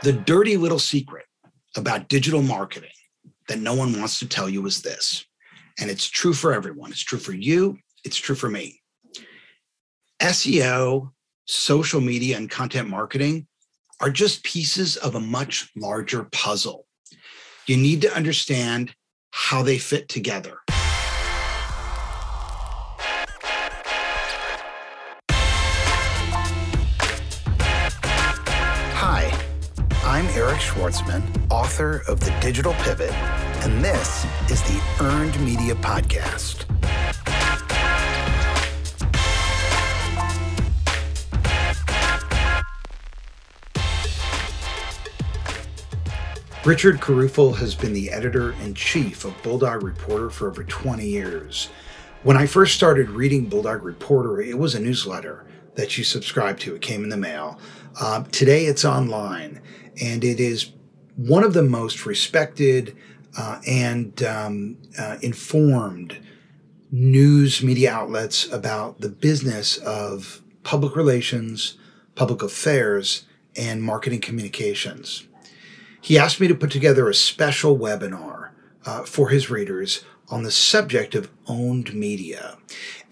The dirty little secret about digital marketing that no one wants to tell you is this, and it's true for everyone. It's true for you. It's true for me. SEO, social media, and content marketing are just pieces of a much larger puzzle. You need to understand how they fit together. I'm Eric Schwartzman, author of The Digital Pivot, and this is the Earned Media Podcast. Richard Carufel has been the editor-in-chief of Bulldog Reporter for over 20 years. When I first started reading Bulldog Reporter, it was a newsletter that you subscribed to. It came in the mail. Today it's online, and it is one of the most respected and informed news media outlets about the business of public relations, public affairs, and marketing communications. He asked me to put together a special webinar for his readers on the subject of owned media.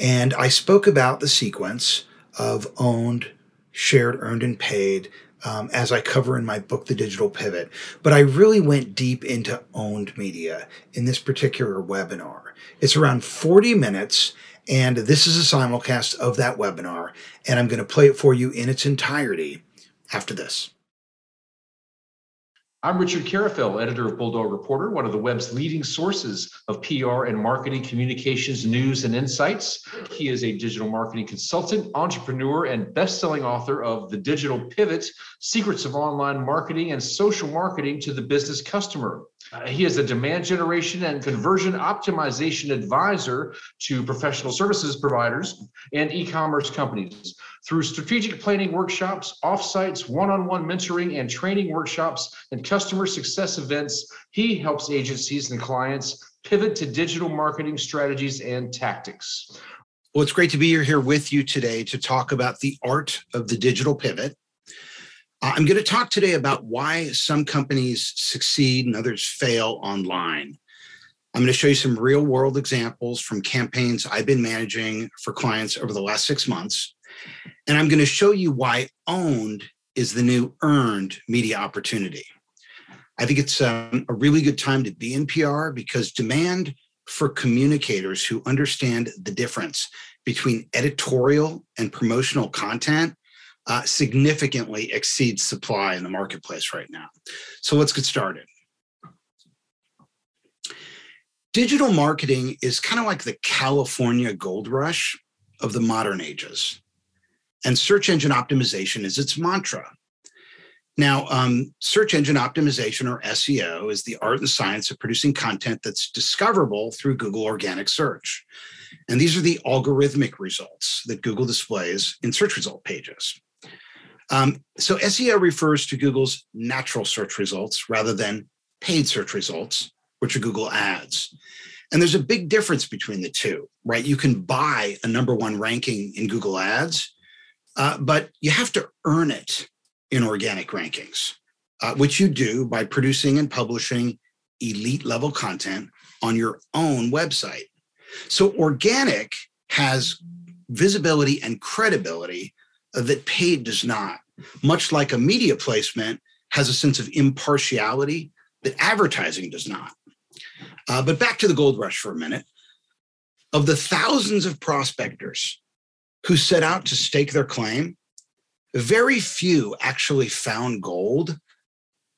And I spoke about the sequence of owned, shared, earned, and paid, as I cover in my book, The Digital Pivot. But I really went deep into owned media in this particular webinar. It's around 40 minutes, and this is a simulcast of that webinar, and I'm going to play it for you in its entirety after this. I'm Richard Carufel, editor of Bulldog Reporter, one of the web's leading sources of PR and marketing communications, news, and insights. He is a digital marketing consultant, entrepreneur, and best-selling author of The Digital Pivot, Secrets of Online Marketing and Social Marketing to the Business Customer. He is a demand generation and conversion optimization advisor to professional services providers and e-commerce companies. Through strategic planning workshops, offsites, one-on-one mentoring and training workshops, and customer success events, he helps agencies and clients pivot to digital marketing strategies and tactics. Well, it's great to be here with you today to talk about the art of the digital pivot. I'm going to talk today about why some companies succeed and others fail online. I'm going to show you some real-world examples from campaigns I've been managing for clients over the last 6 months. And I'm going to show you why owned is the new earned media opportunity. I think it's a really good time to be in PR because demand for communicators who understand the difference between editorial and promotional content significantly exceeds supply in the marketplace right now. So let's get started. Digital marketing is kind of like the California gold rush of the modern ages, and search engine optimization is its mantra. Now, search engine optimization, or SEO, is the art and science of producing content that's discoverable through Google organic search. And these are the algorithmic results that Google displays in search result pages. So SEO refers to Google's natural search results rather than paid search results, which are Google Ads. And there's a big difference between the two, right? You can buy a number one ranking in Google Ads, but you have to earn it in organic rankings, which you do by producing and publishing elite level content on your own website. So organic has visibility and credibility that paid does not, much like a media placement has a sense of impartiality that advertising does not. But back to the gold rush for a minute. Of the thousands of prospectors who set out to stake their claim, very few actually found gold,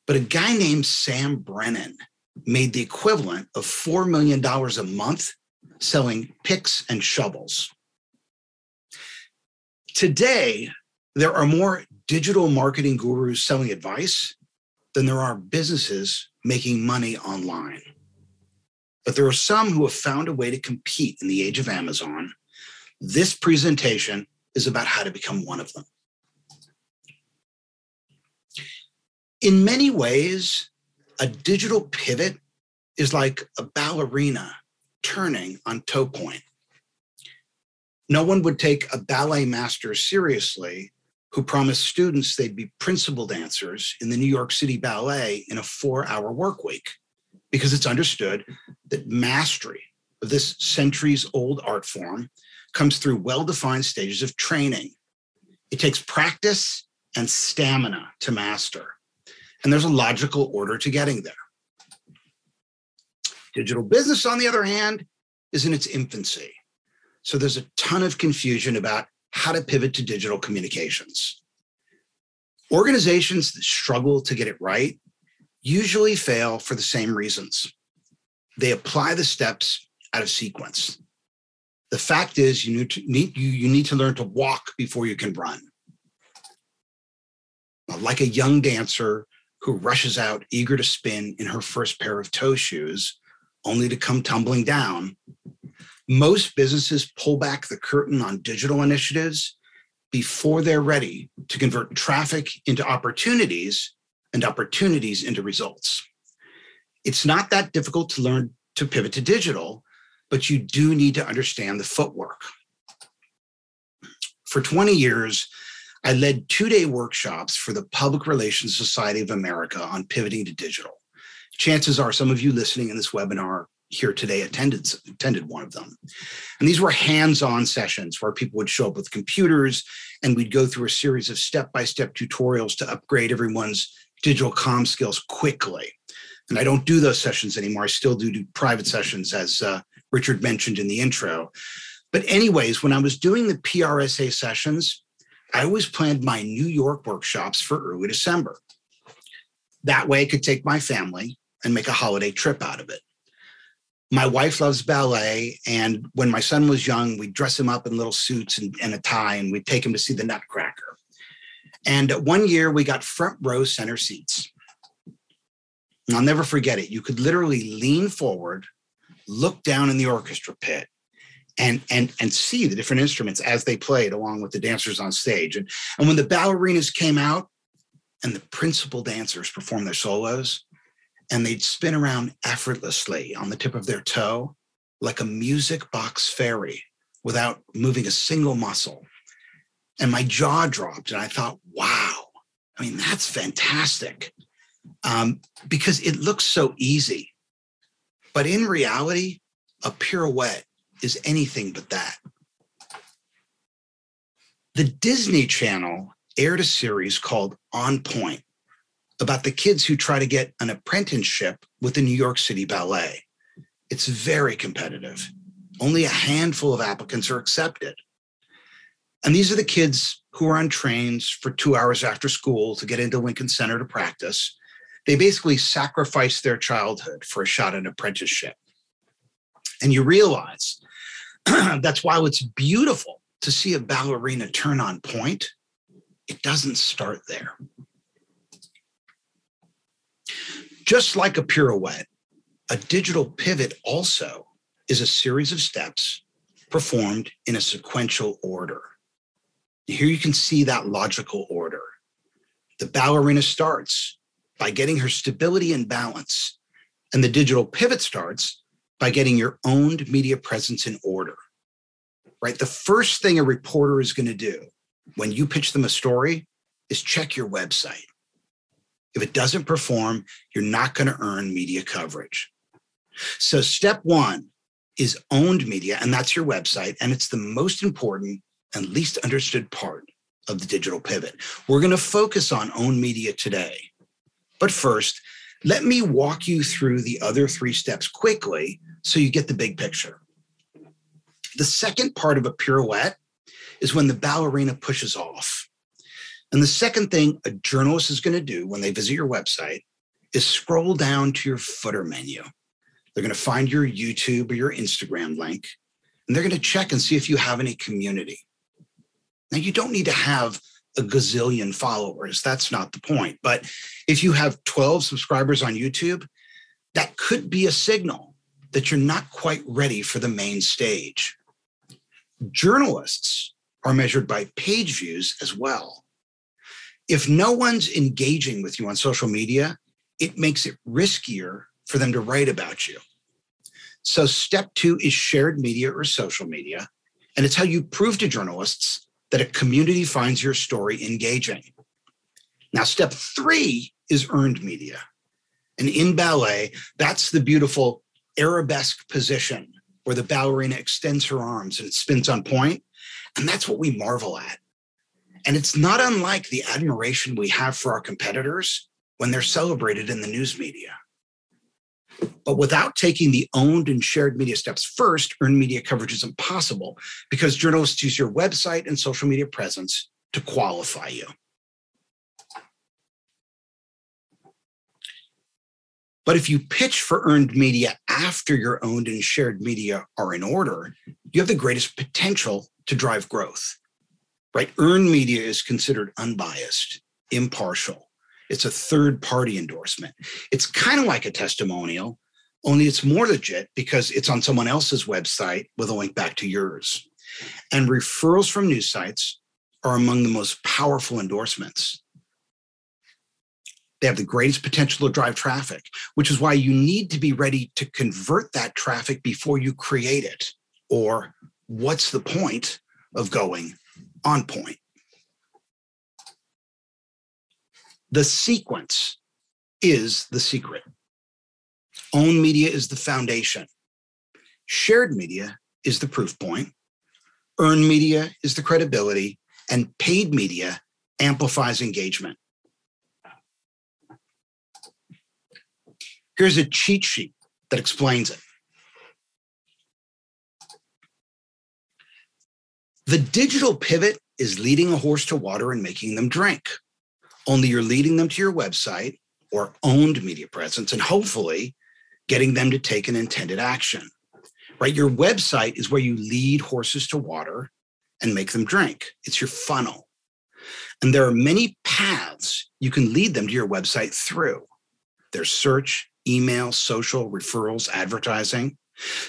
but a guy named Sam Brennan made the equivalent of $4 million a month selling picks and shovels. Today, there are more digital marketing gurus selling advice than there are businesses making money online. But there are some who have found a way to compete in the age of Amazon. This presentation is about how to become one of them. In many ways, a digital pivot is like a ballerina turning on toe point. No one would take a ballet master seriously who promised students they'd be principal dancers in the New York City Ballet in a 4-hour work week, because it's understood that mastery of this centuries-old art form comes through well-defined stages of training. It takes practice and stamina to master, and there's a logical order to getting there. Digital business, on the other hand, is in its infancy. So there's a ton of confusion about how to pivot to digital communications. Organizations that struggle to get it right usually fail for the same reasons. They apply the steps out of sequence. The fact is, you need to learn to walk before you can run. Like a young dancer who rushes out eager to spin in her first pair of toe shoes, only to come tumbling down, most businesses pull back the curtain on digital initiatives before they're ready to convert traffic into opportunities and opportunities into results. It's not that difficult to learn to pivot to digital, but you do need to understand the footwork. For 20 years, I led two-day workshops for the Public Relations Society of America on pivoting to digital. Chances are some of you listening in this webinar here today attended one of them. And these were hands-on sessions where people would show up with computers, and we'd go through a series of step-by-step tutorials to upgrade everyone's digital comm skills quickly. And I don't do those sessions anymore. I still do private sessions, as Richard mentioned in the intro. But anyways, when I was doing the PRSA sessions, I always planned my New York workshops for early December. That way I could take my family and make a holiday trip out of it. My wife loves ballet, and when my son was young, we'd dress him up in little suits and a tie, and we'd take him to see the Nutcracker. And one year we got front row center seats. And I'll never forget it. You could literally lean forward, look down in the orchestra pit, and see the different instruments as they played along with the dancers on stage. And when the ballerinas came out and the principal dancers performed their solos, and they'd spin around effortlessly on the tip of their toe like a music box fairy without moving a single muscle. And my jaw dropped, and I thought, wow, I mean, that's fantastic. Because it looks so easy. But in reality, a pirouette is anything but that. The Disney Channel aired a series called On Point about the kids who try to get an apprenticeship with the New York City Ballet. It's very competitive. Only a handful of applicants are accepted. And these are the kids who are on trains for 2 hours after school to get into Lincoln Center to practice. They basically sacrifice their childhood for a shot at an apprenticeship. And you realize that's why it's beautiful to see a ballerina turn on point. It doesn't start there. Just like a pirouette, a digital pivot also is a series of steps performed in a sequential order. Here you can see that logical order. The ballerina starts by getting her stability and balance, and the digital pivot starts by getting your owned media presence in order, right? The first thing a reporter is going to do when you pitch them a story is check your website. If it doesn't perform, you're not going to earn media coverage. So step one is owned media, and that's your website, and it's the most important and least understood part of the digital pivot. We're going to focus on owned media today, but first, let me walk you through the other three steps quickly so you get the big picture. The second part of a pirouette is when the ballerina pushes off. And the second thing a journalist is going to do when they visit your website is scroll down to your footer menu. They're going to find your YouTube or your Instagram link, and they're going to check and see if you have any community. Now, you don't need to have a gazillion followers. That's not the point. But if you have 12 subscribers on YouTube, that could be a signal that you're not quite ready for the main stage. Journalists are measured by page views as well. If no one's engaging with you on social media, it makes it riskier for them to write about you. So step two is shared media or social media, and it's how you prove to journalists that a community finds your story engaging. Now, step three is earned media. And in ballet, that's the beautiful arabesque position where the ballerina extends her arms and it spins on point. And that's what we marvel at. And it's not unlike the admiration we have for our competitors when they're celebrated in the news media. But without taking the owned and shared media steps first, earned media coverage is impossible because journalists use your website and social media presence to qualify you. But if you pitch for earned media after your owned and shared media are in order, you have the greatest potential to drive growth, right? Earned media is considered unbiased, impartial. It's a third-party endorsement. It's kind of like a testimonial, only it's more legit because it's on someone else's website with a link back to yours. And referrals from news sites are among the most powerful endorsements. They have the greatest potential to drive traffic, which is why you need to be ready to convert that traffic before you create it. Or what's the point of going on point? The sequence is the secret. Own media is the foundation. Shared media is the proof point. Earned media is the credibility, and paid media amplifies engagement. Here's a cheat sheet that explains it. The digital pivot is leading a horse to water and making them drink. Only you're leading them to your website or owned media presence and hopefully getting them to take an intended action, right? Your website is where you lead horses to water and make them drink. It's your funnel. And there are many paths you can lead them to your website through. There's search, email, social, referrals, advertising.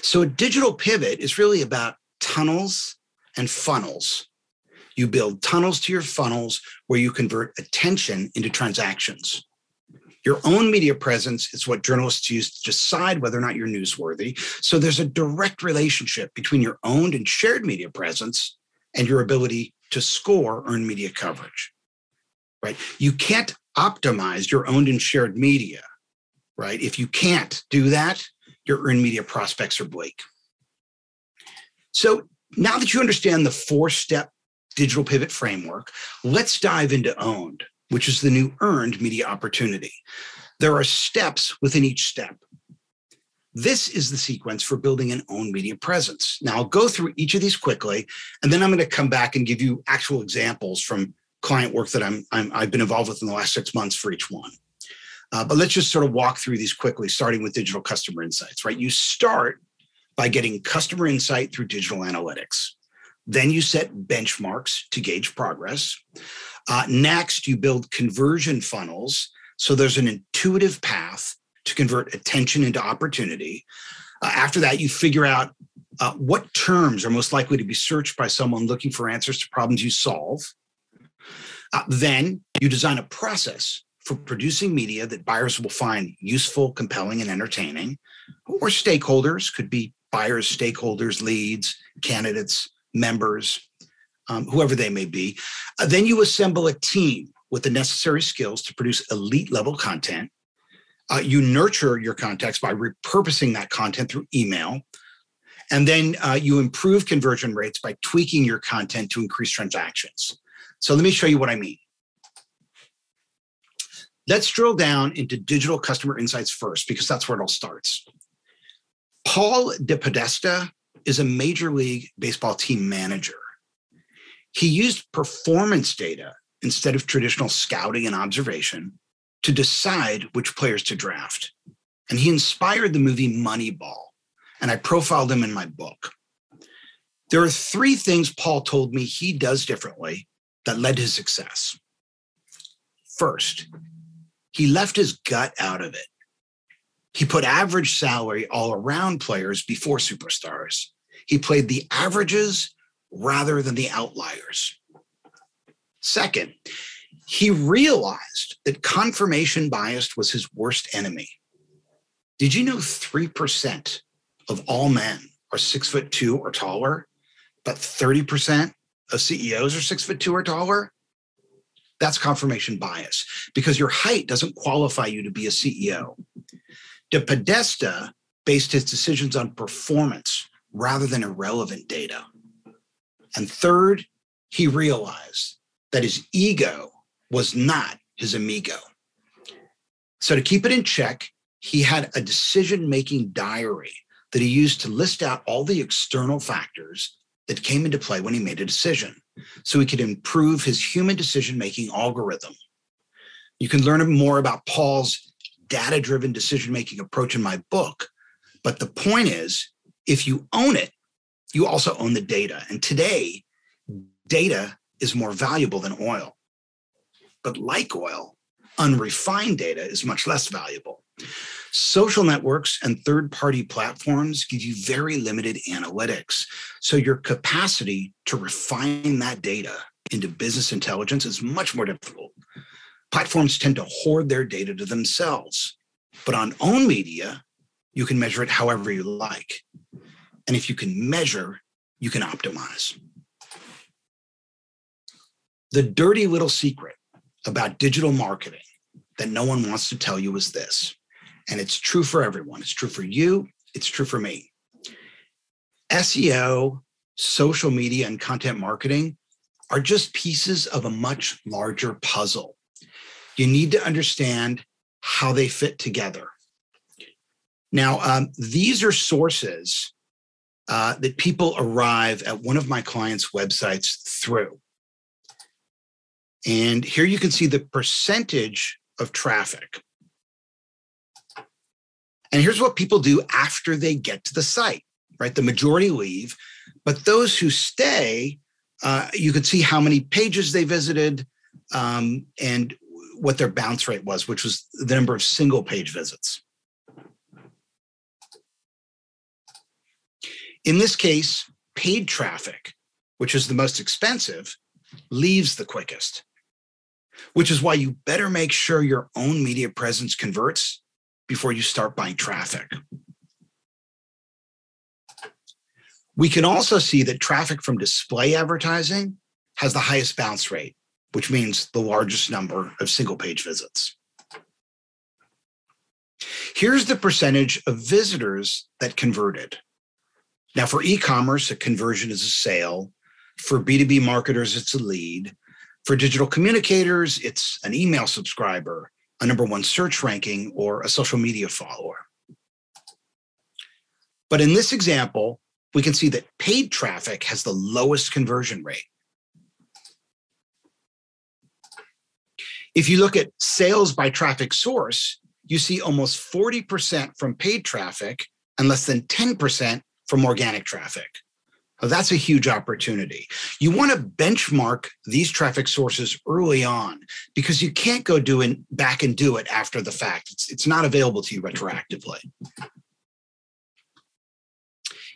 So a digital pivot is really about tunnels and funnels. You build tunnels to your funnels where you convert attention into transactions. Your own media presence is what journalists use to decide whether or not you're newsworthy. So there's a direct relationship between your owned and shared media presence and your ability to score earned media coverage, right? You can't optimize your owned and shared media, right? If you can't do that, your earned media prospects are bleak. So now that you understand the four-step digital pivot framework, let's dive into owned, which is the new earned media opportunity. There are steps within each step. This is the sequence for building an owned media presence. Now I'll go through each of these quickly, and then I'm going to come back and give you actual examples from client work that I've been involved with in the last 6 months for each one. But let's just sort of walk through these quickly, starting with digital customer insights, right? You start by getting customer insight through digital analytics. Then you set benchmarks to gauge progress. Next, you build conversion funnels. So there's an intuitive path to convert attention into opportunity. After that, you figure out what terms are most likely to be searched by someone looking for answers to problems you solve. Then you design a process for producing media that buyers will find useful, compelling, and entertaining, or stakeholders, could be buyers, stakeholders, leads, candidates, members, whoever they may be. Then you assemble a team with the necessary skills to produce elite level content. You nurture your contacts by repurposing that content through email. And then you improve conversion rates by tweaking your content to increase transactions. So let me show you what I mean. Let's drill down into digital customer insights first, because that's where it all starts. Paul De Podesta is a Major League Baseball team manager. He used performance data instead of traditional scouting and observation to decide which players to draft. And he inspired the movie Moneyball, and I profiled him in my book. There are three things Paul told me he does differently that led to his success. First, he left his gut out of it. He put average salary all around players before superstars. He played the averages rather than the outliers. Second, he realized that confirmation bias was his worst enemy. Did you know 3% of all men are 6'2" or taller, but 30% of CEOs are 6'2" or taller, that's confirmation bias because your height doesn't qualify you to be a CEO. De Podesta based his decisions on performance rather than irrelevant data. And third, he realized that his ego was not his amigo. So to keep it in check, he had a decision-making diary that he used to list out all the external factors that came into play when he made a decision so he could improve his human decision-making algorithm. You can learn more about Paul's data-driven decision-making approach in my book, but the point is, if you own it, you also own the data. And today, data is more valuable than oil. But like oil, unrefined data is much less valuable. Social networks and third-party platforms give you very limited analytics. So your capacity to refine that data into business intelligence is much more difficult. Platforms tend to hoard their data to themselves. But on own media, you can measure it however you like. And if you can measure, you can optimize. The dirty little secret about digital marketing that no one wants to tell you is this, and it's true for everyone. It's true for you. It's true for me. SEO, social media, and content marketing are just pieces of a much larger puzzle. You need to understand how they fit together. Now, these are sources that people arrive at one of my clients' websites through. And here you can see the percentage of traffic. And here's what people do after they get to the site, right? The majority leave, but those who stay, you could see how many pages they visited and what their bounce rate was, which was the number of single page visits. In this case, paid traffic, which is the most expensive, leaves the quickest, which is why you better make sure your own media presence converts before you start buying traffic. We can also see that traffic from display advertising has the highest bounce rate, which means the largest number of single page visits. Here's the percentage of visitors that converted. Now, for e-commerce, a conversion is a sale. For B2B marketers, it's a lead. For digital communicators, it's an email subscriber, a number 1 search ranking, or a social media follower. But in this example, we can see that paid traffic has the lowest conversion rate. If you look at sales by traffic source, you see almost 40% from paid traffic and less than 10% from organic traffic. Oh, that's a huge opportunity. You want to benchmark these traffic sources early on because you can't go back and do it after the fact. It's not available to you retroactively.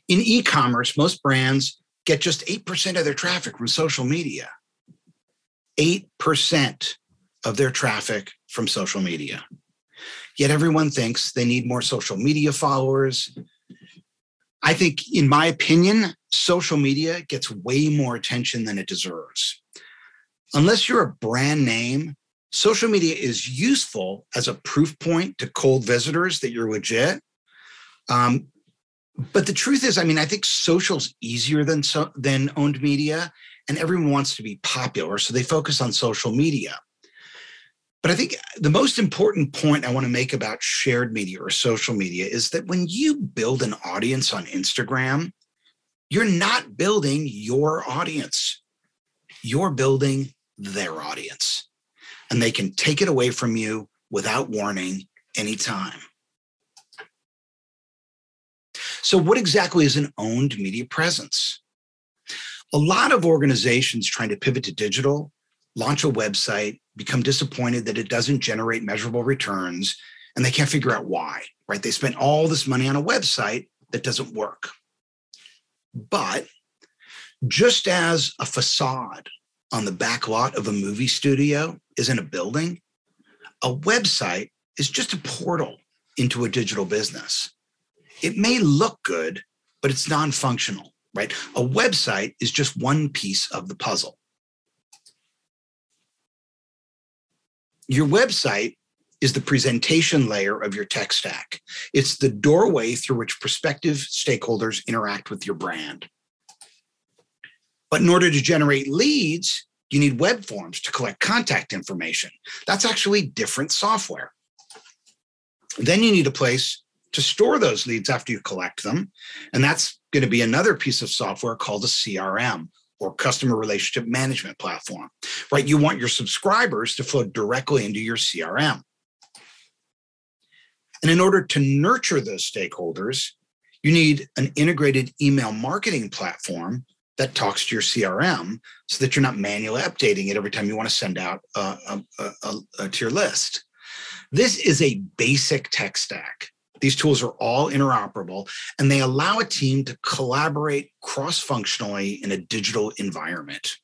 In e-commerce, most brands get just 8% of their traffic from social media. 8% of their traffic from social media. Yet everyone thinks they need more social media followers. I think, in my opinion, social media gets way more attention than it deserves. Unless you're a brand name, social media is useful as a proof point to cold visitors that you're legit. But the truth is, I think social's easier than owned media, and everyone wants to be popular, so they focus on social media. But I think the most important point I want to make about shared media or social media is that when you build an audience on Instagram, you're not building your audience. You're building their audience. And they can take it away from you without warning anytime. So what exactly is an owned media presence? A lot of organizations trying to pivot to digital launch a website, become disappointed that it doesn't generate measurable returns, and they can't figure out why, right? They spent all this money on a website that doesn't work. But just as a facade on the back lot of a movie studio is in a building, a website is just a portal into a digital business. It may look good, but it's non-functional. right? A website is just one piece of the puzzle. Your website is the presentation layer of your tech stack. It's the doorway through which prospective stakeholders interact with your brand. But in order to generate leads, you need web forms to collect contact information. That's actually different software. Then you need a place to store those leads after you collect them. And that's going to be another piece of software called a CRM, or customer relationship management platform, right? You want your subscribers to flow directly into your CRM. And in order to nurture those stakeholders, you need an integrated email marketing platform that talks to your CRM so that you're not manually updating it every time you want to send out to your list. This is a basic tech stack. These tools are all interoperable, and they allow a team to collaborate cross-functionally in a digital environment.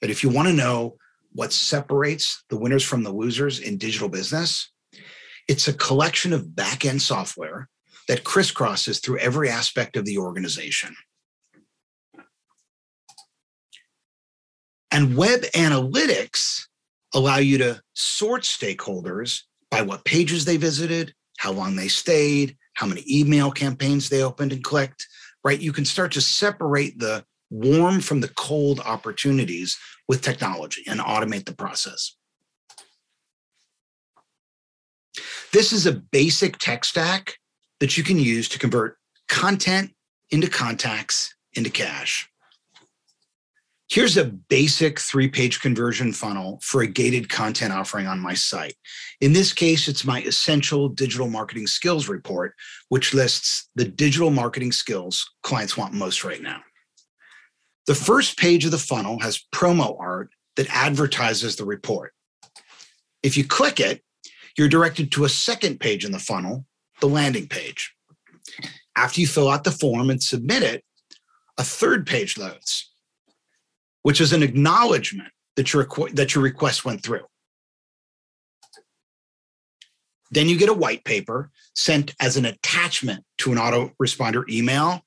But if you want to know what separates the winners from the losers in digital business, it's a collection of back-end software that crisscrosses through every aspect of the organization. And web analytics allow you to sort stakeholders by what pages they visited, how long they stayed, how many email campaigns they opened and clicked, right? You can start to separate the warm from the cold opportunities with technology and automate the process. This is a basic tech stack that you can use to convert content into contacts into cash. Here's a basic 3-page conversion funnel for a gated content offering on my site. In this case, it's my essential digital marketing skills report, which lists the digital marketing skills clients want most right now. The first page of the funnel has promo art that advertises the report. If you click it, you're directed to a second page in the funnel, the landing page. After you fill out the form and submit it, a third page loads, which is an acknowledgement that your request went through. Then you get a white paper sent as an attachment to an autoresponder email.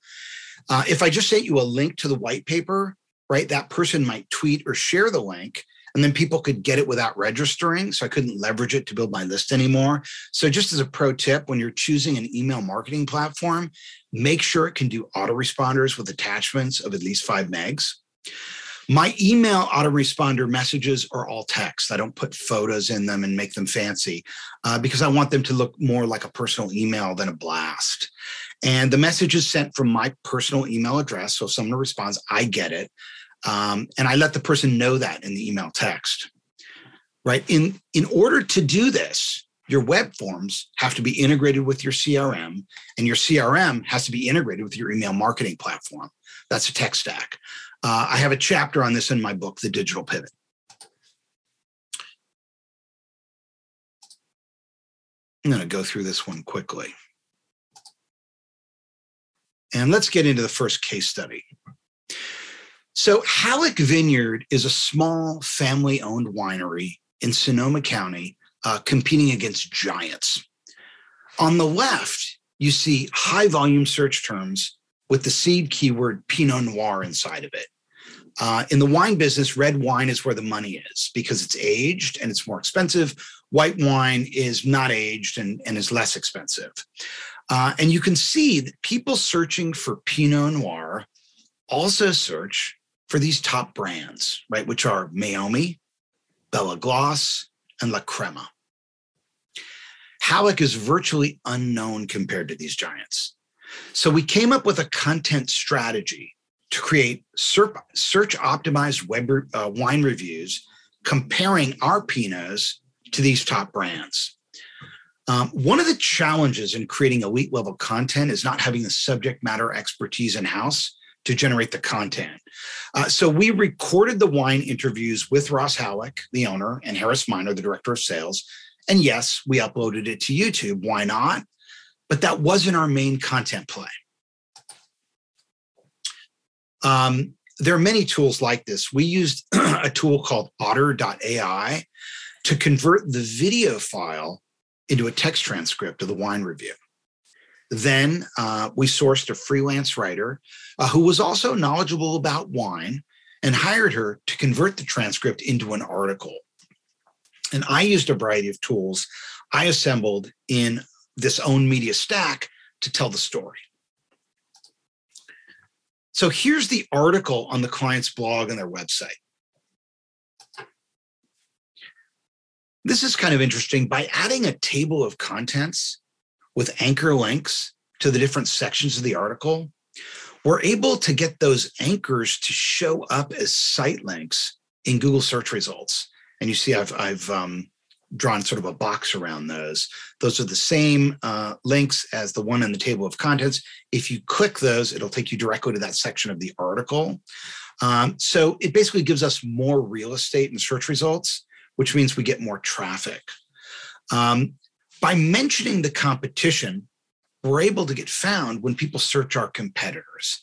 If I just sent you a link to the white paper, right, that person might tweet or share the link, and then people could get it without registering, so I couldn't leverage it to build my list anymore. So just as a pro tip, when you're choosing an email marketing platform, make sure it can do autoresponders with attachments of at least 5 megs. My email autoresponder messages are all text. I don't put photos in them and make them fancy because I want them to look more like a personal email than a blast. And the message is sent from my personal email address. So if someone responds, I get it. And I let the person know that in the email text, right? In order to do this, your web forms have to be integrated with your CRM, and your CRM has to be integrated with your email marketing platform. That's a tech stack. I have a chapter on this in my book, The Digital Pivot. I'm going to go through this one quickly. And let's get into the first case study. So Halleck Vineyard is a small family-owned winery in Sonoma County, competing against giants. On the left, you see high-volume search terms with the seed keyword Pinot Noir inside of it. In the wine business, red wine is where the money is because it's aged and it's more expensive. White wine is not aged and is less expensive. And you can see that people searching for Pinot Noir also search for these top brands, right? Which are Meiomi, Belle Glos, and La Crema. Halleck is virtually unknown compared to these giants. So we came up with a content strategy to create search-optimized web wine reviews comparing our Pinots to these top brands. One of the challenges in creating elite-level content is not having the subject matter expertise in-house to generate the content. So we recorded the wine interviews with Ross Halleck, the owner, and Harris Minor, the director of sales. And yes, we uploaded it to YouTube. Why not? But that wasn't our main content play. There are many tools like this. We used a tool called otter.ai to convert the video file into a text transcript of the wine review. Then we sourced a freelance writer who was also knowledgeable about wine and hired her to convert the transcript into an article. And I used a variety of tools I assembled in this own media stack to tell the story. So here's the article on the client's blog and their website. This is kind of interesting. By adding a table of contents with anchor links to the different sections of the article, we're able to get those anchors to show up as site links in Google search results. And you see I've drawn sort of a box around those. Those are the same links as the one in the table of contents. If you click those, it'll take you directly to that section of the article. So it basically gives us more real estate in search results, which means we get more traffic. By mentioning the competition, we're able to get found when people search our competitors,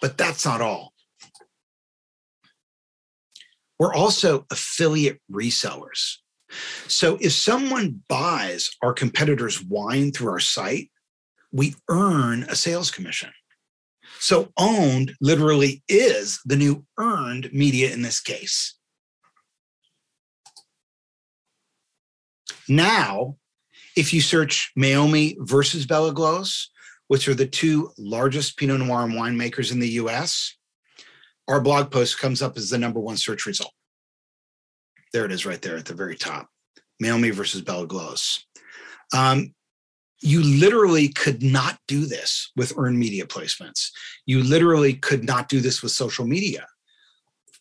but that's not all. We're also affiliate resellers. So if someone buys our competitor's wine through our site, we earn a sales commission. So owned literally is the new earned media in this case. Now, if you search Meiomi versus Belle Glos, which are the two largest Pinot Noir winemakers in the US, our blog post comes up as the #1 search result. There it is right there at the very top, Meiomi versus Belle Glos. You literally could not do this with earned media placements. You literally could not do this with social media.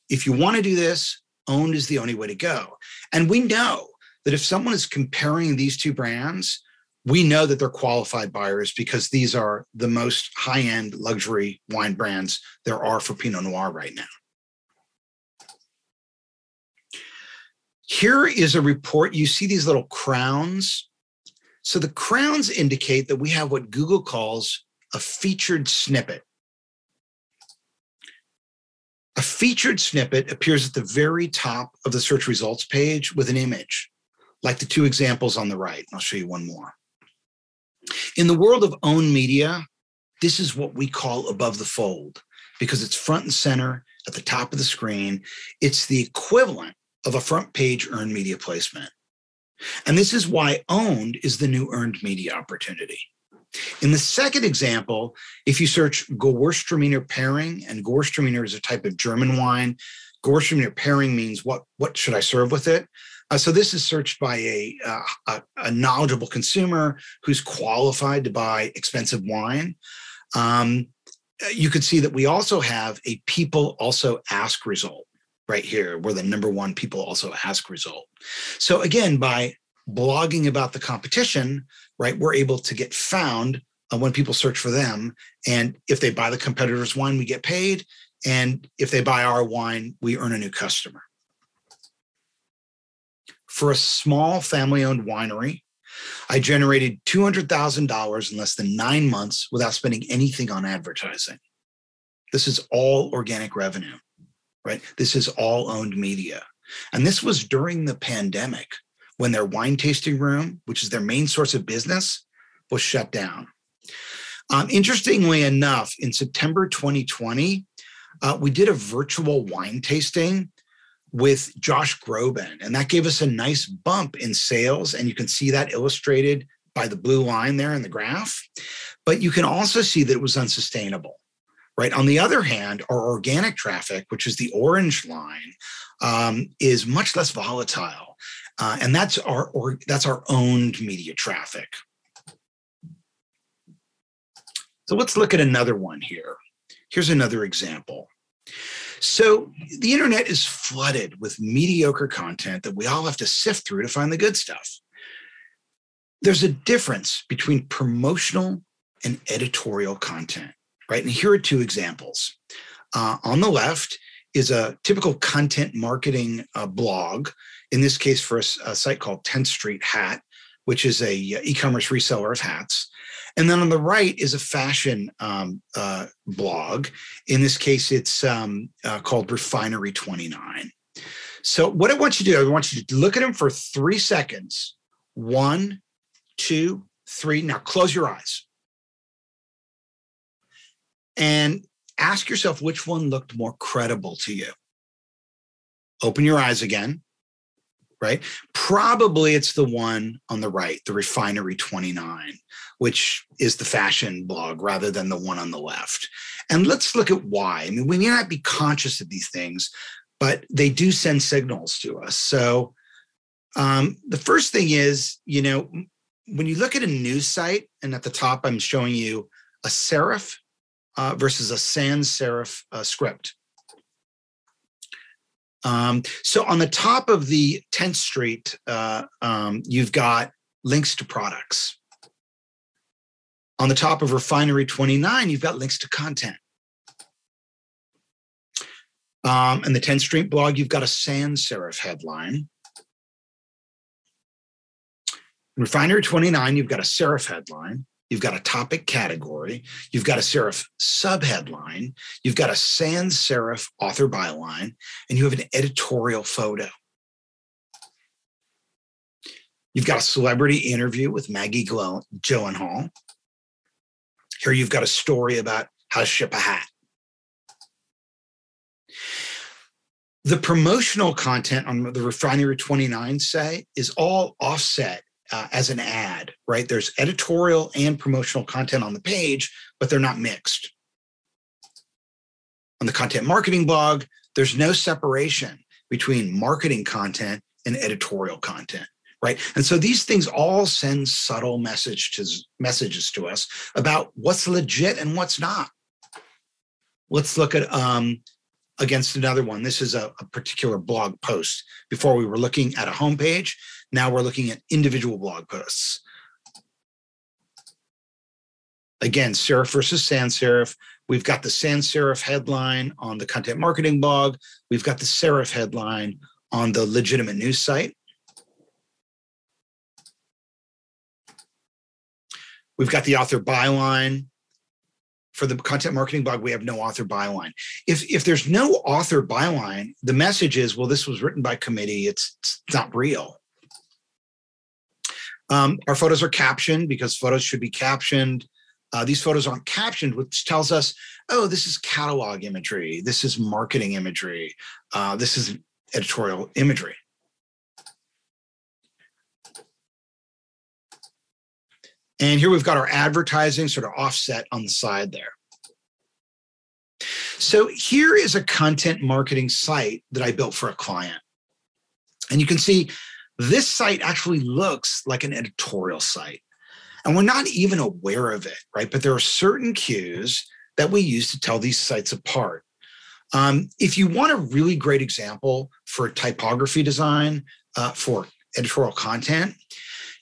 If you want to do this, owned is the only way to go. And we know that if someone is comparing these two brands, we know that they're qualified buyers because these are the most high-end luxury wine brands there are for Pinot Noir right now. Here is a report. You see these little crowns. So the crowns indicate that we have what Google calls a featured snippet. A featured snippet appears at the very top of the search results page with an image, like the two examples on the right. I'll show you one more. In the world of owned media, this is what we call above the fold because it's front and center at the top of the screen. It's the equivalent of a front page earned media placement. And this is why owned is the new earned media opportunity. In the second example, if you search Gewürztraminer pairing, and Gewürztraminer is a type of German wine, Gewürztraminer pairing means what should I serve with it? So this is searched by a knowledgeable consumer who's qualified to buy expensive wine. You could see that we also have a people also ask result. Right here, we're the #1 people also ask result. So again, by blogging about the competition, right, we're able to get found when people search for them. And if they buy the competitor's wine, we get paid. And if they buy our wine, we earn a new customer. For a small family-owned winery, I generated $200,000 in less than 9 months without spending anything on advertising. This is all organic revenue. Right? This is all owned media. And this was during the pandemic when their wine tasting room, which is their main source of business, was shut down. Interestingly enough, in September 2020, we did a virtual wine tasting with Josh Groban, and that gave us a nice bump in sales. And you can see that illustrated by the blue line there in the graph. But you can also see that it was unsustainable. Right. On the other hand, our organic traffic, which is the orange line, is much less volatile, and that's our owned media traffic. So let's look at another one here. Here's another example. So the internet is flooded with mediocre content that we all have to sift through to find the good stuff. There's a difference between promotional and editorial content. Right? And here are two examples. On the left is a typical content marketing blog, in this case for a site called 10th Street Hat, which is a e-commerce reseller of hats. And then on the right is a fashion blog. In this case, it's called Refinery29. So what I want you to do, I want you to look at them for 3 seconds. 1, 2, 3. Now close your eyes. and ask yourself which one looked more credible to you. Open your eyes again, right? Probably it's the one on the right, the Refinery29, which is the fashion blog rather than the one on the left. And let's look at why. I mean, we may not be conscious of these things, but they do send signals to us. So the first thing is, you know, when you look at a news site, and at the top, I'm showing you a serif versus a sans serif script. So on the top of the 10th Street, you've got links to products. On the top of Refinery29, you've got links to content. And the 10th Street blog, you've got a sans serif headline. Refinery29, you've got a serif headline. You've got a topic category, you've got a serif subheadline, you've got a sans serif author byline, and you have an editorial photo. You've got a celebrity interview with Maggie Gyllenhaal. Here you've got a story about how to ship a hat. The promotional content on the Refinery29 site is all offset as an ad, right? There's editorial and promotional content on the page, but they're not mixed. On the content marketing blog, there's no separation between marketing content and editorial content, right? And so these things all send subtle messages to us about what's legit and what's not. Let's look at against another one. This is a particular blog post. Before we were looking at a homepage. Now we're looking at individual blog posts. Again, serif versus sans serif. We've got the sans serif headline on the content marketing blog. We've got the serif headline on the legitimate news site. We've got the author byline. For the content marketing blog, we have no author byline. If there's no author byline, the message is, well, this was written by committee. It's not real. Our photos are captioned because photos should be captioned. These photos aren't captioned, which tells us, oh, this is catalog imagery. This is marketing imagery. This is editorial imagery. And here we've got our advertising sort of offset on the side there. So here is a content marketing site that I built for a client. And you can see this site actually looks like an editorial site, and we're not even aware of it, right? But there are certain cues that we use to tell these sites apart. If you want a really great example for typography design for editorial content,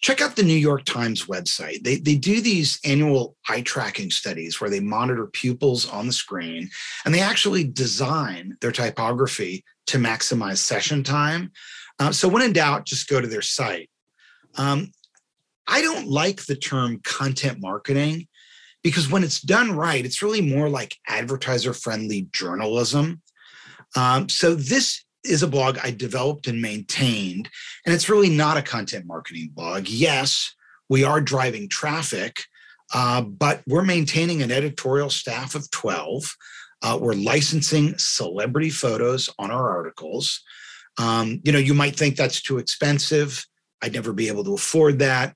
check out the New York Times website. They do these annual eye tracking studies where they monitor pupils on the screen, and they actually design their typography to maximize session time. So when in doubt, just go to their site. I don't like the term content marketing because when it's done right, it's really more like advertiser-friendly journalism. So this is a blog I developed and maintained, and it's really not a content marketing blog. Yes, we are driving traffic, but we're maintaining an editorial staff of 12. We're licensing celebrity photos on our articles. You know, you might think that's too expensive. I'd never be able to afford that.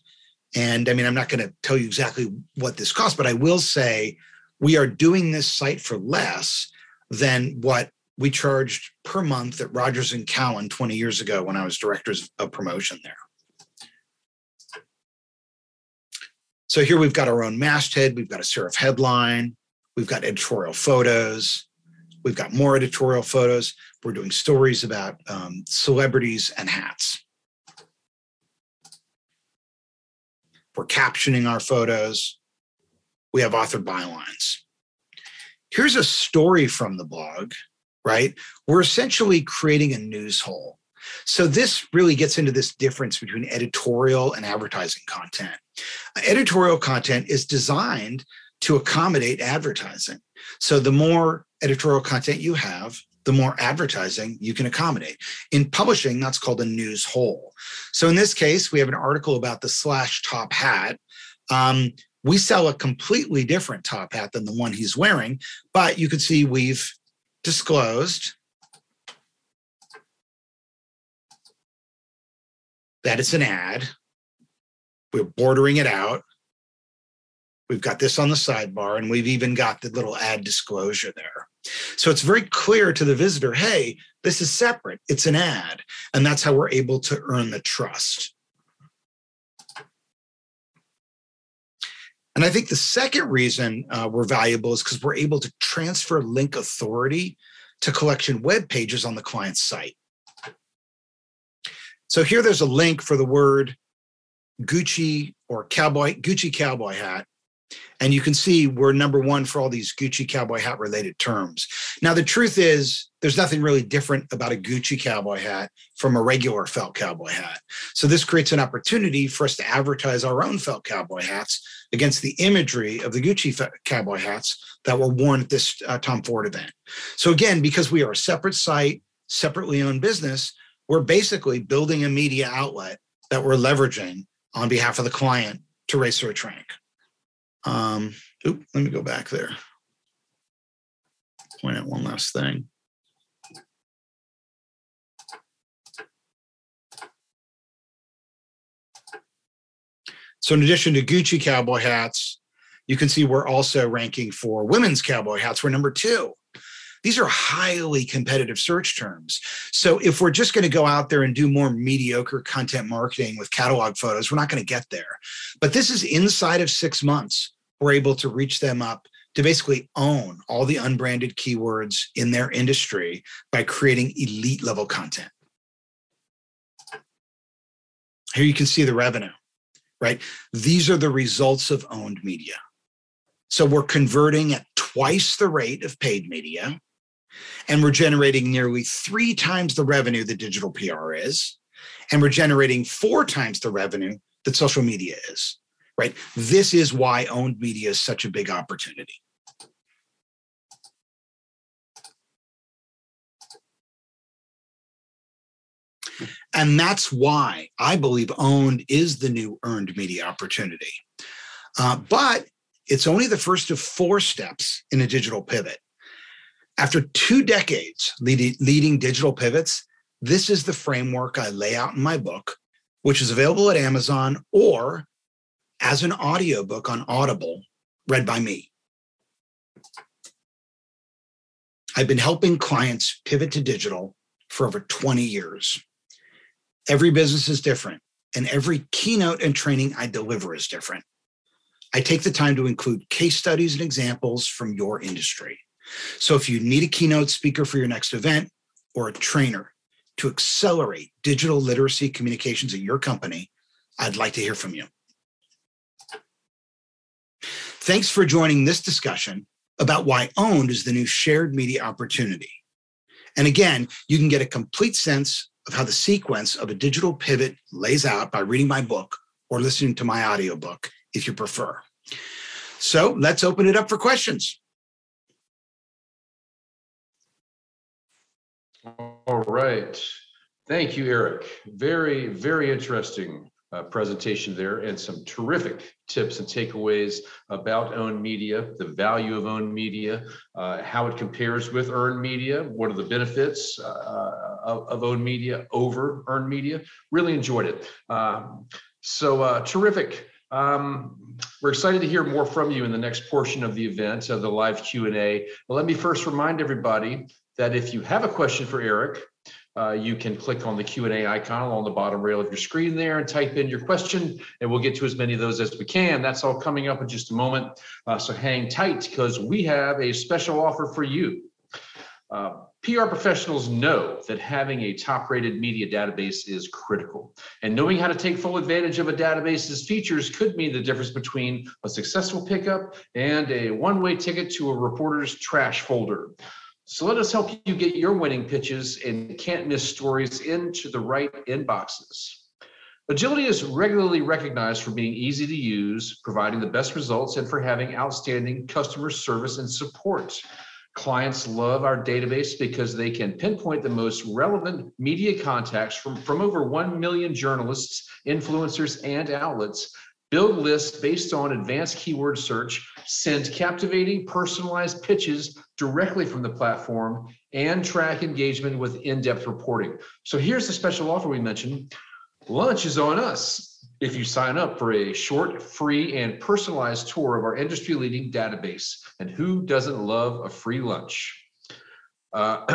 And I mean, I'm not going to tell you exactly what this costs, but I will say we are doing this site for less than what we charged per month at Rogers and Cowan 20 years ago when I was director of promotion there. So here we've got our own masthead. We've got a serif headline. We've got editorial photos. We've got more editorial photos. We're doing stories about celebrities and hats. We're captioning our photos. We have author bylines. Here's a story from the blog, right? We're essentially creating a news hole. So this really gets into this difference between editorial and advertising content. Editorial content is designed to accommodate advertising. So the more editorial content you have, the more advertising you can accommodate. In publishing, that's called a news hole. So in this case, we have an article about the /top hat. We sell a completely different top hat than the one he's wearing, but you can see we've disclosed that it's an ad. We're bordering it out. We've got this on the sidebar, and we've even got the little ad disclosure there. So it's very clear to the visitor, hey, this is separate. It's an ad. And that's how we're able to earn the trust. And I think the second reason we're valuable is because we're able to transfer link authority to collection web pages on the client's site. So here there's a link for the word Gucci or cowboy, Gucci cowboy hat. And you can see we're number one for all these Gucci cowboy hat related terms. Now, the truth is there's nothing really different about a Gucci cowboy hat from a regular felt cowboy hat. So this creates an opportunity for us to advertise our own felt cowboy hats against the imagery of the Gucci cowboy hats that were worn at this Tom Ford event. So again, because we are a separate site, separately owned business, we're basically building a media outlet that we're leveraging on behalf of the client to raise search rank. Let me go back there. Point out one last thing. So in addition to Gucci cowboy hats, you can see we're also ranking for women's cowboy hats. We're number two. These are highly competitive search terms. So if we're just going to go out there and do more mediocre content marketing with catalog photos, we're not going to get there. But this is inside of 6 months, we're able to reach them up to basically own all the unbranded keywords in their industry by creating elite level content. Here you can see the revenue, right? These are the results of owned media. So we're converting at twice the rate of paid media. And we're generating nearly 3 times the revenue that digital PR is. And we're generating 4 times the revenue that social media is, right? This is why owned media is such a big opportunity. And that's why I believe owned is the new earned media opportunity. But it's only the first of 4 steps in a digital pivot. After 2 decades leading digital pivots, this is the framework I lay out in my book, which is available at Amazon or as an audiobook on Audible, read by me. I've been helping clients pivot to digital for over 20 years. Every business is different, and every keynote and training I deliver is different. I take the time to include case studies and examples from your industry. So if you need a keynote speaker for your next event or a trainer to accelerate digital literacy communications at your company, I'd like to hear from you. Thanks for joining this discussion about why owned is the new shared media opportunity. And again, you can get a complete sense of how the sequence of a digital pivot lays out by reading my book or listening to my audiobook, if you prefer. So let's open it up for questions. All right. Thank you, Eric. Very, very interesting presentation there, and some terrific tips and takeaways about owned media, the value of owned media, how it compares with earned media, what are the benefits of owned media over earned media. Really enjoyed it. Terrific. We're excited to hear more from you in the next portion of the event, of the live Q&A. But let me first remind everybody that if you have a question for Eric, you can click on the Q&A icon along the bottom rail of your screen there and type in your question, and we'll get to as many of those as we can. That's all coming up in just a moment. So hang tight, because we have a special offer for you. PR professionals know that having a top-rated media database is critical, and knowing how to take full advantage of a database's features could mean the difference between a successful pickup and a one-way ticket to a reporter's trash folder. So let us help you get your winning pitches and can't-miss stories into the right inboxes. Agility is regularly recognized for being easy to use, providing the best results, and for having outstanding customer service and support. Clients love our database because they can pinpoint the most relevant media contacts from over 1 million journalists, influencers, and outlets build lists based on advanced keyword search, send captivating personalized pitches directly from the platform, and track engagement with in-depth reporting. So here's the special offer we mentioned. Lunch is on us. If you sign up for a short, free, and personalized tour of our industry-leading database, and who doesn't love a free lunch? At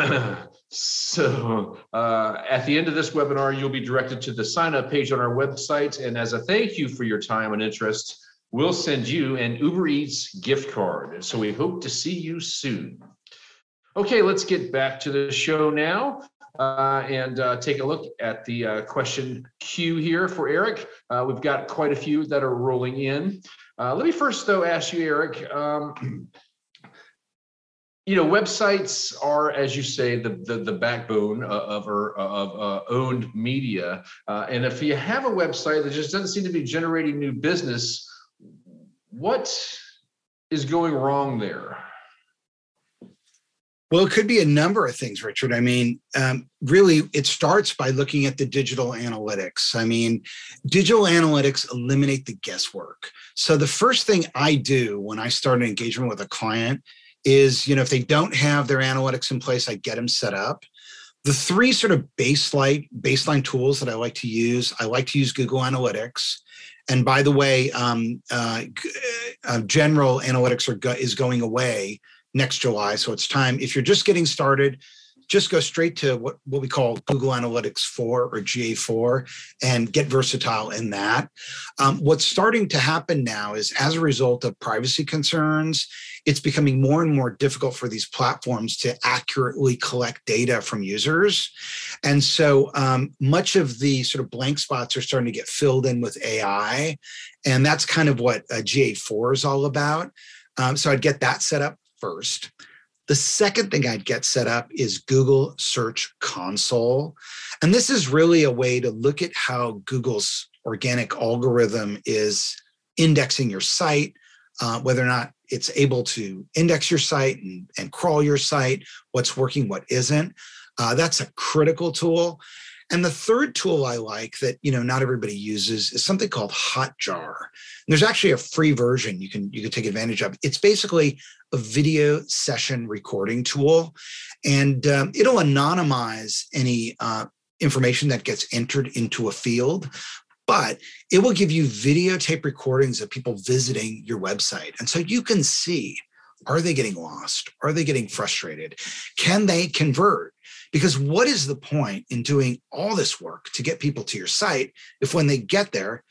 the end of this webinar, you'll be directed to the sign-up page on our website, and as a thank you for your time and interest, we'll send you an Uber Eats gift card. And so we hope to see you soon. Okay, let's get back to the show now. And take a look at the question queue here for Eric. We've got quite a few that are rolling in. Let me first, though, ask you, Eric, websites are, as you say, the backbone of owned media. And if you have a website that just doesn't seem to be generating new business, what is going wrong there? Well, it could be a number of things, Richard. I mean, really, it starts by looking at the digital analytics. I mean, digital analytics eliminate the guesswork. So the first thing I do when I start an engagement with a client is, if they don't have their analytics in place, I get them set up. The three sort of baseline tools that I like to use Google Analytics. And by the way, general analytics is going away next July. So it's time, if you're just getting started, just go straight to what we call Google Analytics 4 or GA4 and get versatile in that. What's starting to happen now is, as a result of privacy concerns, it's becoming more and more difficult for these platforms to accurately collect data from users. And so much of the sort of blank spots are starting to get filled in with AI. And that's kind of what GA4 is all about. So I'd get that set up first. The second thing I'd get set up is Google Search Console. And this is really a way to look at how Google's organic algorithm is indexing your site, whether or not it's able to index your site and crawl your site, what's working, what isn't. That's a critical tool. And the third tool I like that not everybody uses is something called Hotjar. And there's actually a free version you can take advantage of. It's basically a video session recording tool, and it'll anonymize any information that gets entered into a field, but it will give you videotape recordings of people visiting your website. And so you can see, are they getting lost? Are they getting frustrated? Can they convert? Because what is the point in doing all this work to get people to your site if when they get there,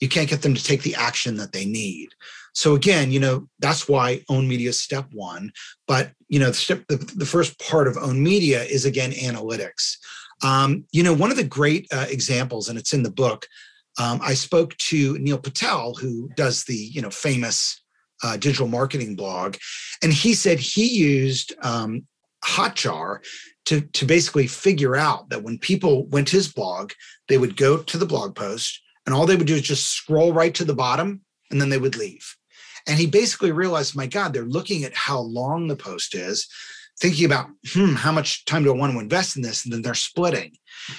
you can't get them to take the action that they need? So again, that's why owned media is step one. But, the first part of owned media is, again, analytics. One of the great examples, and it's in the book, I spoke to Neil Patel, who does the famous digital marketing blog. And he said he used Hotjar to basically figure out that when people went to his blog, they would go to the blog post and all they would do is just scroll right to the bottom and then they would leave. And he basically realized, my God, they're looking at how long the post is, thinking about, how much time do I want to invest in this? And then they're splitting.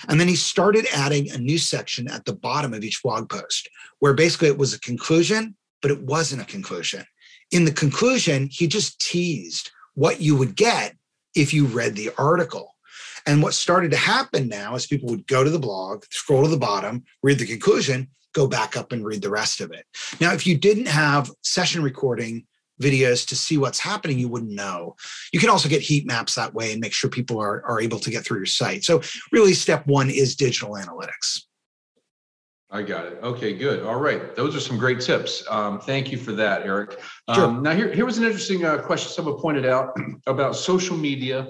And then he started adding a new section at the bottom of each blog post where basically it was a conclusion, but it wasn't a conclusion. In the conclusion, he just teased what you would get if you read the article. And what started to happen now is people would go to the blog, scroll to the bottom, read the conclusion, go back up and read the rest of it. Now, if you didn't have session recording videos to see what's happening, you wouldn't know. You can also get heat maps that way and make sure people are able to get through your site. So really, step one is digital analytics. I got it. Okay, good. All right. Those are some great tips. Thank you for that, Eric. Sure. Now, here was an interesting question someone pointed out about social media.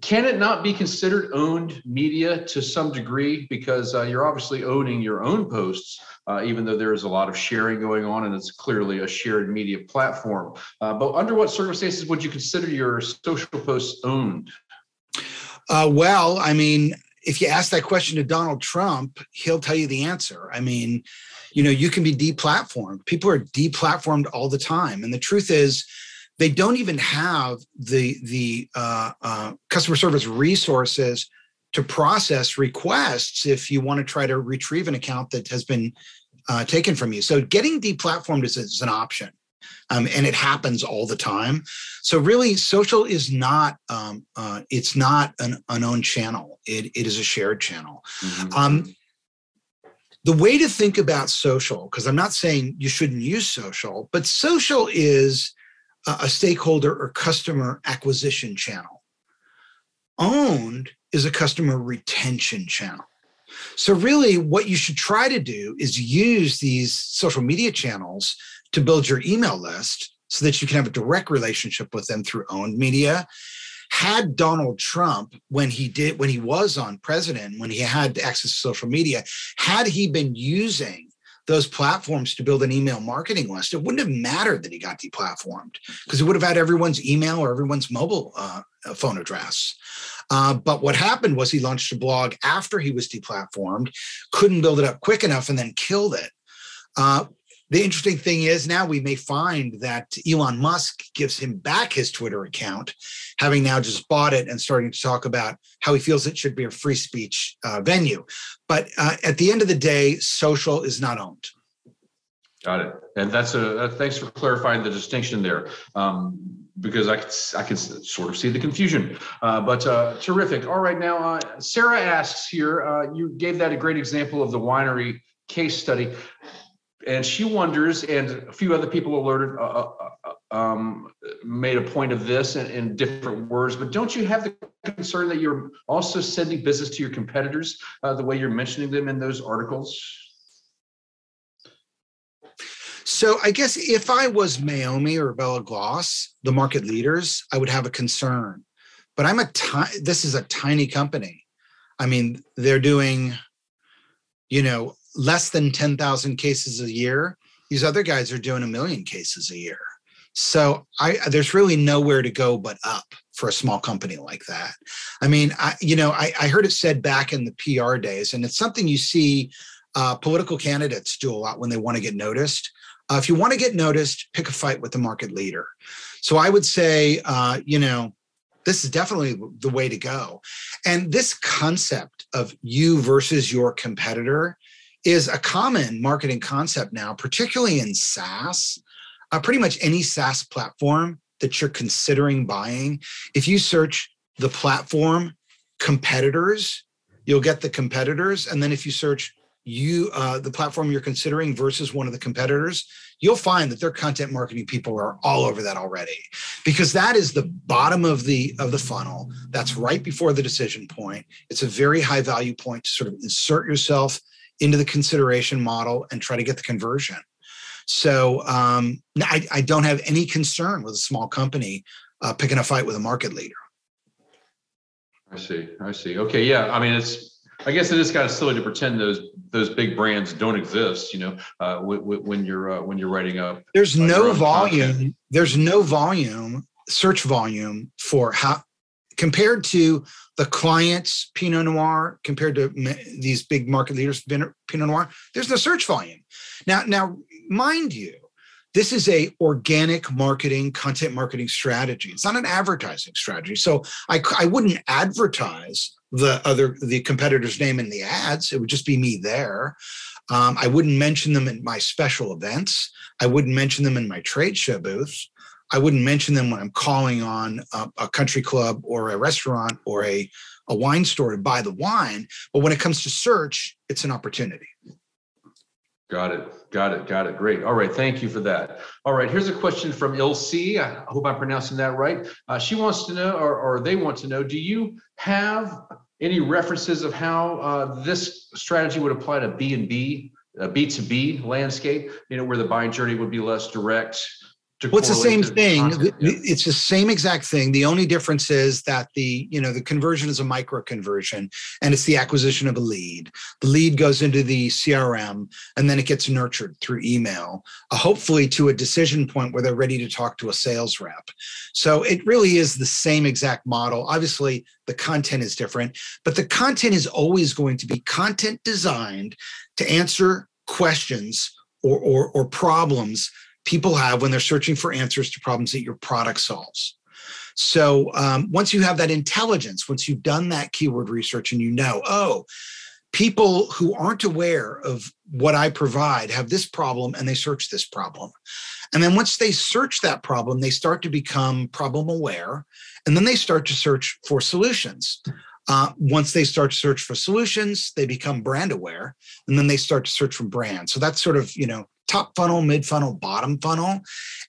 Can it not be considered owned media to some degree? Because you're obviously owning your own posts, even though there is a lot of sharing going on, and it's clearly a shared media platform. But under what circumstances would you consider your social posts owned? If you ask that question to Donald Trump, he'll tell you the answer. I mean, you can be deplatformed. People are deplatformed all the time. And the truth is, they don't even have the customer service resources to process requests if you want to try to retrieve an account that has been taken from you. So getting deplatformed is an option. And it happens all the time. So really, social is not, it's not an unknown channel. It is a shared channel. Mm-hmm. The way to think about social, because I'm not saying you shouldn't use social, but social is a stakeholder or customer acquisition channel. Owned is a customer retention channel. So really, what you should try to do is use these social media channels to build your email list so that you can have a direct relationship with them through owned media. Had Donald Trump, when he was on president, when he had access to social media, had he been using those platforms to build an email marketing list, it wouldn't have mattered that he got deplatformed because he would have had everyone's email or everyone's mobile phone address. But what happened was he launched a blog after he was deplatformed, couldn't build it up quick enough, and then killed it. The interesting thing is now we may find that Elon Musk gives him back his Twitter account, having now just bought it and starting to talk about how he feels it should be a free speech venue. But at the end of the day, social is not owned. Got it. And that's thanks for clarifying the distinction there, because I can sort of see the confusion, but terrific. All right. Now, Sarah asks here, you gave that a great example of the winery case study. And she wonders, and a few other people alerted, made a point of this in different words, but don't you have the concern that you're also sending business to your competitors the way you're mentioning them in those articles? So I guess if I was Meiomi or Belle Glos, the market leaders, I would have a concern. But this is a tiny company. I mean, they're doing, less than 10,000 cases a year. These other guys are doing 1 million cases a year. So there's really nowhere to go but up for a small company like that. I mean, I heard it said back in the PR days, and it's something you see political candidates do a lot when they want to get noticed. If you want to get noticed, pick a fight with the market leader. So I would say, this is definitely the way to go. And this concept of you versus your competitor is a common marketing concept now, particularly in SaaS. Pretty much any SaaS platform that you're considering buying, if you search the platform competitors, you'll get the competitors. And then if you search the platform you're considering versus one of the competitors, you'll find that their content marketing people are all over that already, because that is the bottom of the funnel. That's right before the decision point. It's a very high value point to sort of insert yourself into the consideration model and try to get the conversion. So I don't have any concern with a small company picking a fight with a market leader. I see. Okay, yeah. I mean, I guess it is kind of silly to pretend those big brands don't exist. When you're writing up. There's no volume. Content. There's no volume. Search volume for how. Compared to the client's Pinot Noir, compared to these big market leaders' Pinot Noir, there's no search volume. Now, mind you, this is an organic marketing, content marketing strategy. It's not an advertising strategy. So I wouldn't advertise the competitor's name in the ads. It would just be me there. I wouldn't mention them in my special events. I wouldn't mention them in my trade show booths. I wouldn't mention them when I'm calling on a country club or a restaurant or a wine store to buy the wine. But when it comes to search, it's an opportunity. Got it. Great. All right. Thank you for that. All right. Here's a question from Ilse. I hope I'm pronouncing that right. She wants to know, or they want to know, do you have any references of how this strategy would apply to B2B, B2B landscape, where the buying journey would be less direct? Well, it's the same thing. Content, yeah. It's the same exact thing. The only difference is that the conversion is a micro conversion, and it's the acquisition of a lead. The lead goes into the CRM, and then it gets nurtured through email, hopefully to a decision point where they're ready to talk to a sales rep. So it really is the same exact model. Obviously, the content is different, but the content is always going to be content designed to answer questions or problems people have when they're searching for answers to problems that your product solves. So once you have that intelligence, once you've done that keyword research and you know, oh, people who aren't aware of what I provide have this problem and they search this problem. And then once they search that problem, they start to become problem aware. And then they start to search for solutions. Once they start to search for solutions, they become brand aware, and then they start to search for brands. So that's sort of, you know, top funnel, mid funnel, bottom funnel.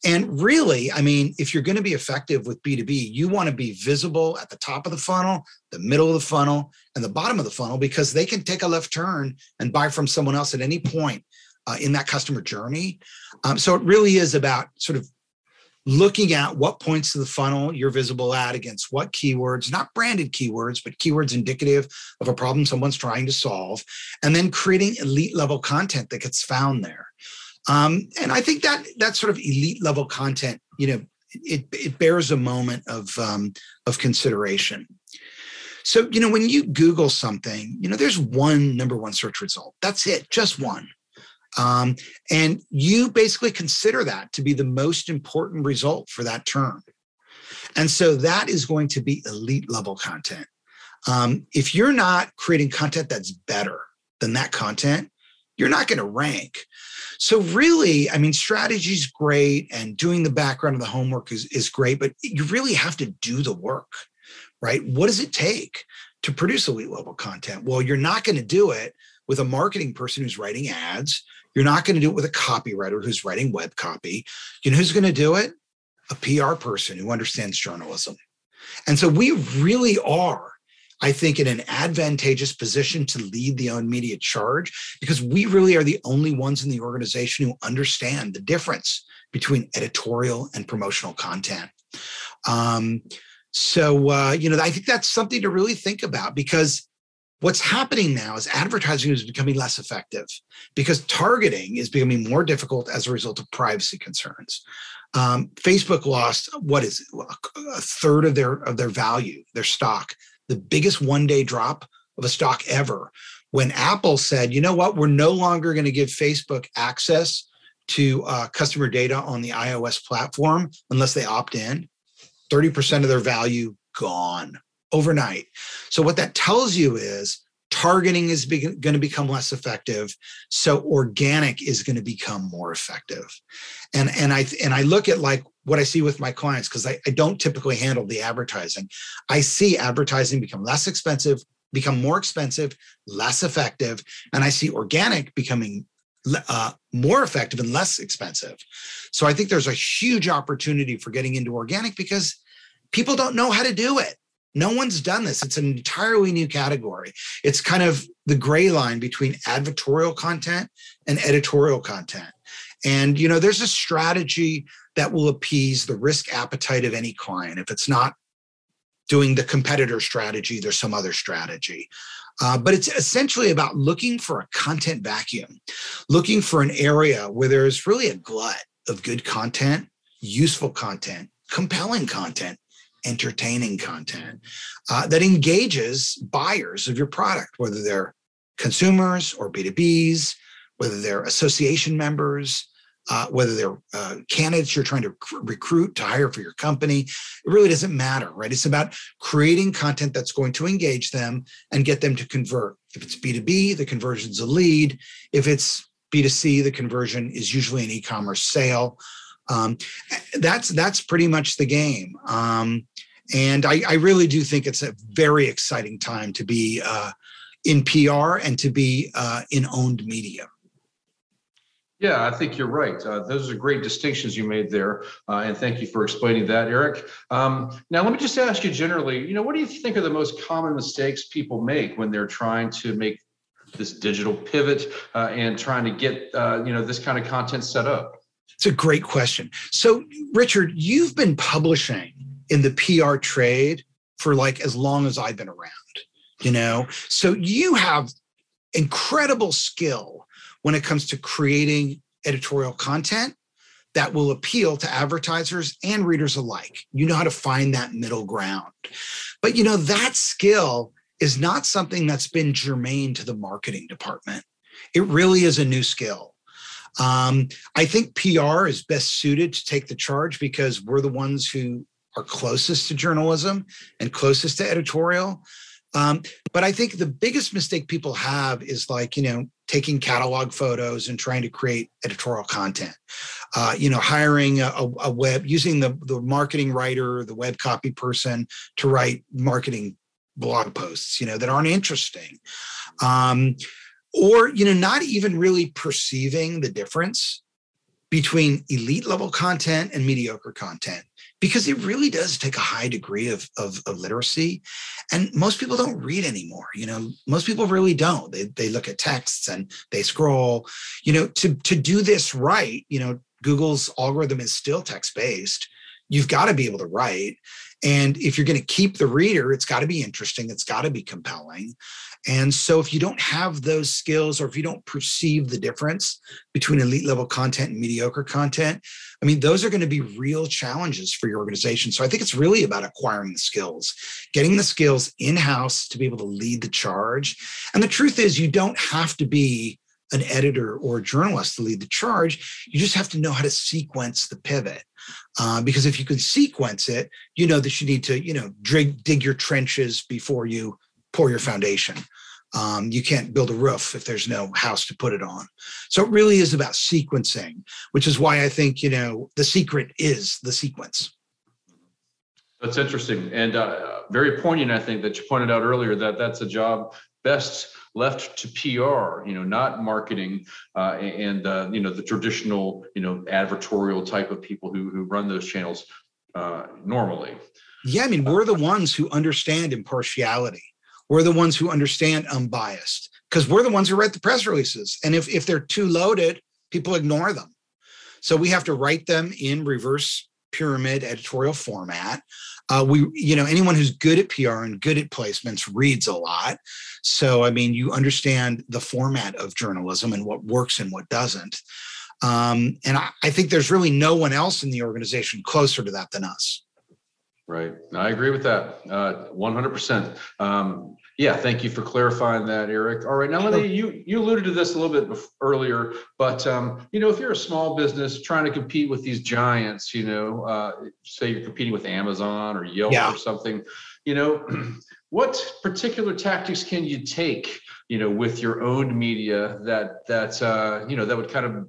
And really, I mean, if you're going to be effective with B2B, you want to be visible at the top of the funnel, the middle of the funnel, and the bottom of the funnel, because they can take a left turn and buy from someone else at any point in that customer journey. So it really is about sort of looking at what points of the funnel you're visible at against what keywords, not branded keywords, but keywords indicative of a problem someone's trying to solve, and then creating elite level content that gets found there. And I think that that sort of elite level content, you know, it bears a moment of consideration. So, you know, when you Google something, you know, there's one number one search result. That's it, just one. And you basically consider that to be the most important result for that term. And so that is going to be elite level content. If you're not creating content that's better than that content, you're not going to rank. So really, I mean, strategy is great and doing the background of the homework is great, but you really have to do the work, right? What does it take to produce elite level content? Well, you're not going to do it with a marketing person who's writing ads. You're not going to do it with a copywriter who's writing web copy. You know who's going to do it? A PR person who understands journalism. And so we really are, I think, in an advantageous position to lead the own media charge, because we really are the only ones in the organization who understand the difference between editorial and promotional content. You know, I think that's something to really think about, because what's happening now is advertising is becoming less effective because targeting is becoming more difficult as a result of privacy concerns. Facebook lost, what is it, a third of their value, their stock, the biggest one-day drop of a stock ever, when Apple said, you know what, we're no longer going to give Facebook access to customer data on the iOS platform unless they opt in. 30% of their value gone overnight. So what that tells you is targeting is going to become less effective. So organic is going to become more effective. And I look at like what I see with my clients, because I don't typically handle the advertising. I see advertising become less expensive, become more expensive, less effective. And I see organic becoming more effective and less expensive. So I think there's a huge opportunity for getting into organic because people don't know how to do it. No one's done this. It's an entirely new category. It's kind of the gray line between advertorial content and editorial content. And, you know, there's a strategy that will appease the risk appetite of any client. If it's not doing the competitor strategy, there's some other strategy. But it's essentially about looking for a content vacuum, looking for an area where there's really a glut of good content, useful content, compelling content, entertaining content that engages buyers of your product, whether they're consumers or B2Bs, whether they're association members, whether they're candidates you're trying to recruit to hire for your company. It really doesn't matter, right? It's about creating content that's going to engage them and get them to convert. If it's B2B, the conversion's a lead. If it's B2C, the conversion is usually an e-commerce sale. That's pretty much the game. And I really do think it's a very exciting time to be in PR and to be in owned media. Yeah, I think you're right. Those are great distinctions you made there. And thank you for explaining that, Eric. Now, let me just ask you generally, you know, what do you think are the most common mistakes people make when they're trying to make this digital pivot and trying to get, you know, this kind of content set up? It's a great question. So, Richard, you've been publishing in the PR trade for like as long as I've been around, you know? So you have incredible skill when it comes to creating editorial content that will appeal to advertisers and readers alike. You know how to find that middle ground. But, you know, that skill is not something that's been germane to the marketing department. It really is a new skill. I think PR is best suited to take the charge because we're the ones who are closest to journalism and closest to editorial. But I think the biggest mistake people have is like, you know, taking catalog photos and trying to create editorial content, you know, hiring a web, using the marketing writer, the web copy person to write marketing blog posts, you know, that aren't interesting. Or, you know, not even really perceiving the difference between elite level content and mediocre content, because it really does take a high degree of literacy. And most people don't read anymore. You know, most people really don't. They look at texts and they scroll, you know, to do this right. You know, Google's algorithm is still text-based. You've got to be able to write. And if you're going to keep the reader, it's got to be interesting. It's got to be compelling. And so if you don't have those skills, or if you don't perceive the difference between elite level content and mediocre content, I mean, those are going to be real challenges for your organization. So I think it's really about acquiring the skills, getting the skills in-house to be able to lead the charge. And the truth is, you don't have to be an editor or a journalist to lead the charge. You just have to know how to sequence the pivot. Because if you can sequence it, you know that you need to, you know, dig your trenches before you pour your foundation. You can't build a roof if there's no house to put it on. So it really is about sequencing, which is why I think, you know, the secret is the sequence. That's interesting and very poignant, I think, that you pointed out earlier that that's a job best left to PR, you know, not marketing and you know, the traditional, you know, advertorial type of people who run those channels normally. Yeah, I mean, we're the ones who understand impartiality. We're the ones who understand unbiased, because we're the ones who write the press releases. And if they're too loaded, people ignore them. So we have to write them in reverse pyramid editorial format. You know, anyone who's good at PR and good at placements reads a lot. So, I mean, you understand the format of journalism and what works and what doesn't. And I think there's really no one else in the organization closer to that than us. Right. I agree with that. 100%. Yeah. Thank you for clarifying that, Eric. All right. Now, Melanie, you alluded to this a little bit earlier, but, you know, if you're a small business trying to compete with these giants, you know, say you're competing with Amazon or Yelp or something, you know, what particular tactics can you take, you know, with your own media that you know, that would kind of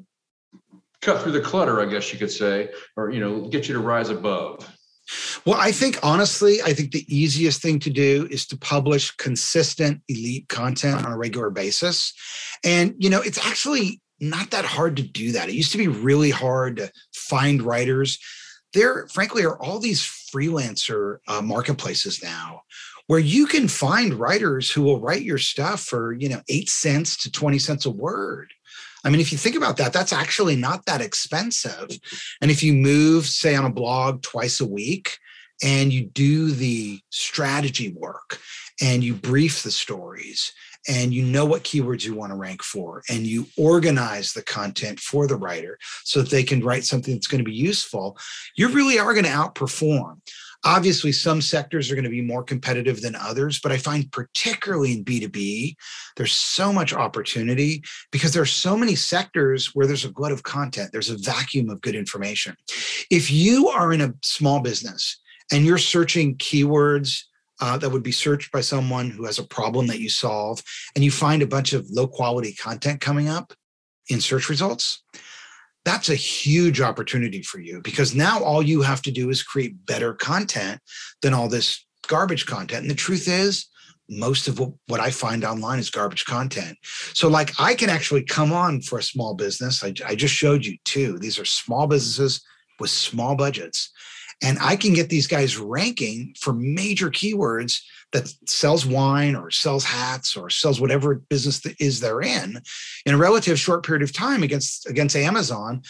cut through the clutter, I guess you could say, or, you know, get you to rise above? Well, I think, honestly, the easiest thing to do is to publish consistent elite content on a regular basis. And, you know, it's actually not that hard to do that. It used to be really hard to find writers. There, frankly, are all these freelancer marketplaces now where you can find writers who will write your stuff for, you know, 8 cents to 20 cents a word. I mean, if you think about that, that's actually not that expensive. And if you move, say, on a blog twice a week and you do the strategy work and you brief the stories and you know what keywords you want to rank for and you organize the content for the writer so that they can write something that's going to be useful, you really are going to outperform. Obviously, some sectors are going to be more competitive than others, but I find particularly in B2B, there's so much opportunity because there are so many sectors where there's a glut of content. There's a vacuum of good information. If you are in a small business and you're searching keywords that would be searched by someone who has a problem that you solve, and you find a bunch of low quality content coming up in search results, that's a huge opportunity for you, because now all you have to do is create better content than all this garbage content. And the truth is, most of what I find online is garbage content. So like, I can actually come on for a small business. I just showed you two. These are small businesses with small budgets. And I can get these guys ranking for major keywords that sells wine or sells hats or sells whatever business that is they're in a relative short period of time against Amazon,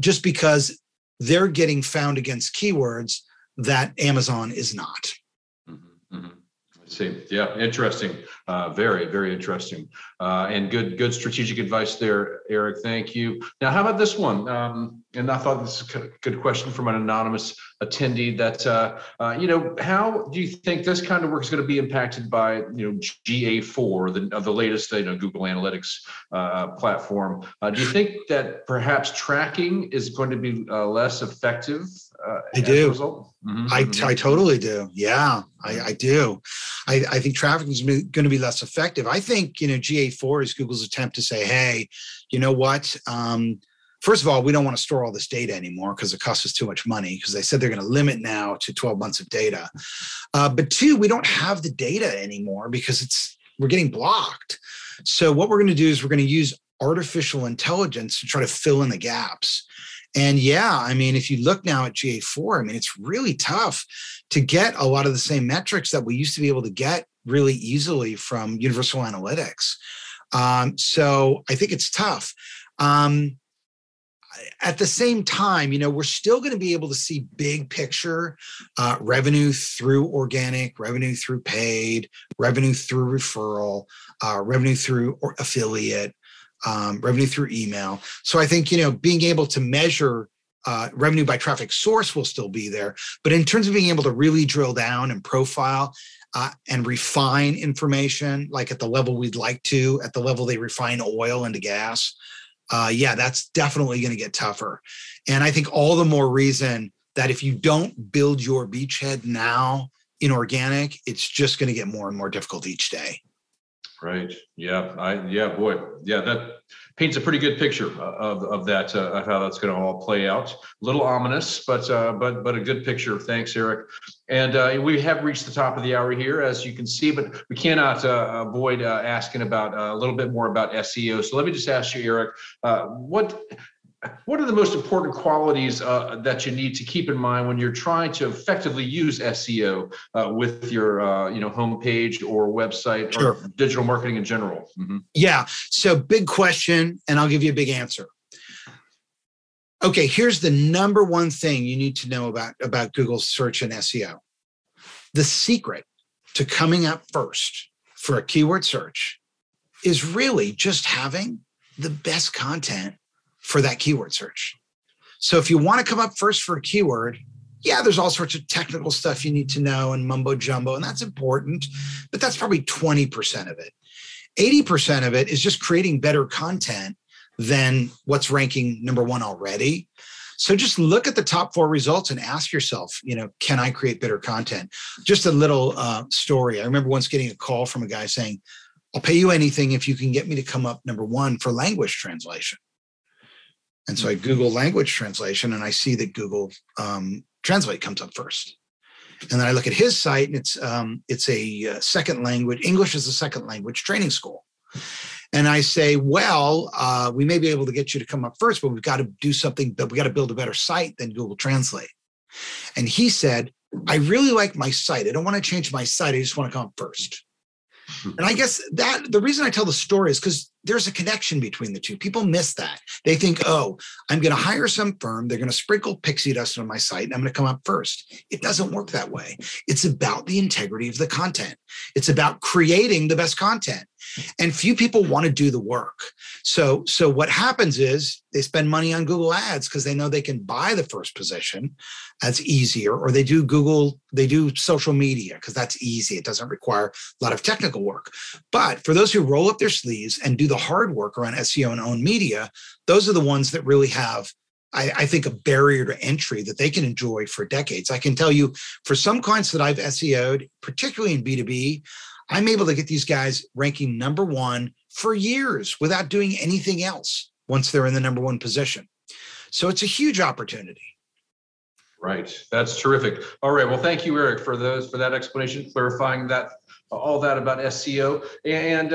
just because they're getting found against keywords that Amazon is not. Mm-hmm, mm-hmm. I see. Yeah, interesting. Very, very interesting. And good strategic advice there, Eric. Thank you. Now, how about this one? And I thought this is a good question from an anonymous attendee that, you know, how do you think this kind of work is going to be impacted by, you know, GA4, the latest, you know, Google Analytics platform? Do you think that perhaps tracking is going to be less effective I do. Mm-hmm. I totally do. Yeah, I do. I think traffic is going to be less effective. I think, GA4 is Google's attempt to say, hey, you know what? First of all, we don't want to store all this data anymore because it costs us too much money, because they said they're going to limit now to 12 months of data. But two, we don't have the data anymore because we're getting blocked. So what we're going to do is we're going to use artificial intelligence to try to fill in the gaps. And yeah, if you look now at GA4, it's really tough to get a lot of the same metrics that we used to be able to get really easily from Universal Analytics. So I think it's tough. At the same time, we're still going to be able to see big picture revenue through organic, revenue through paid, revenue through referral, revenue through affiliate, revenue through email. So I think, being able to measure revenue by traffic source will still be there. But in terms of being able to really drill down and profile and refine information, like at the level we'd like to, at the level they refine oil into gas, that's definitely going to get tougher. And I think all the more reason that if you don't build your beachhead now in organic, it's just going to get more and more difficult each day. Right. Yeah. That paints a pretty good picture of that, of how that's going to all play out. A little ominous, but a good picture. Thanks, Eric. And we have reached the top of the hour here, as you can see, but we cannot avoid asking about a little bit more about SEO. So let me just ask you, Eric, what are the most important qualities that you need to keep in mind when you're trying to effectively use SEO with your homepage or website or digital marketing in general? Mm-hmm. Yeah. So big question, and I'll give you a big answer. Okay, here's the number one thing you need to know about Google search and SEO. The secret to coming up first for a keyword search is really just having the best content for that keyword search. So if you want to come up first for a keyword, there's all sorts of technical stuff you need to know and mumbo jumbo, and that's important, but that's probably 20% of it. 80% of it is just creating better content than what's ranking number one already. So just look at the top four results and ask yourself, can I create better content? Just a little story. I remember once getting a call from a guy saying, I'll pay you anything if you can get me to come up number one for language translation. And so I Google language translation, and I see that Google Translate comes up first. And then I look at his site, and it's a second language, English is a second language training school. And I say, we may be able to get you to come up first, but we've got to do something, but we got to build a better site than Google Translate. And he said, I really like my site. I don't want to change my site. I just want to come up first. And I guess that the reason I tell the story is because there's a connection between the two. People miss that. They think, I'm going to hire some firm. They're going to sprinkle pixie dust on my site, and I'm going to come up first. It doesn't work that way. It's about the integrity of the content. It's about creating the best content. And few people want to do the work. So what happens is they spend money on Google Ads because they know they can buy the first position. That's easier. Or they do social media because that's easy. It doesn't require a lot of technical work. But for those who roll up their sleeves and do the hard work around SEO and own media, those are the ones that really have, I think, a barrier to entry that they can enjoy for decades. I can tell you for some clients that I've SEO'd, particularly in B2B, I'm able to get these guys ranking number one for years without doing anything else once they're in the number one position. So it's a huge opportunity. Right. That's terrific. All right. Well, thank you, Eric, for that explanation, clarifying that all that about SEO. And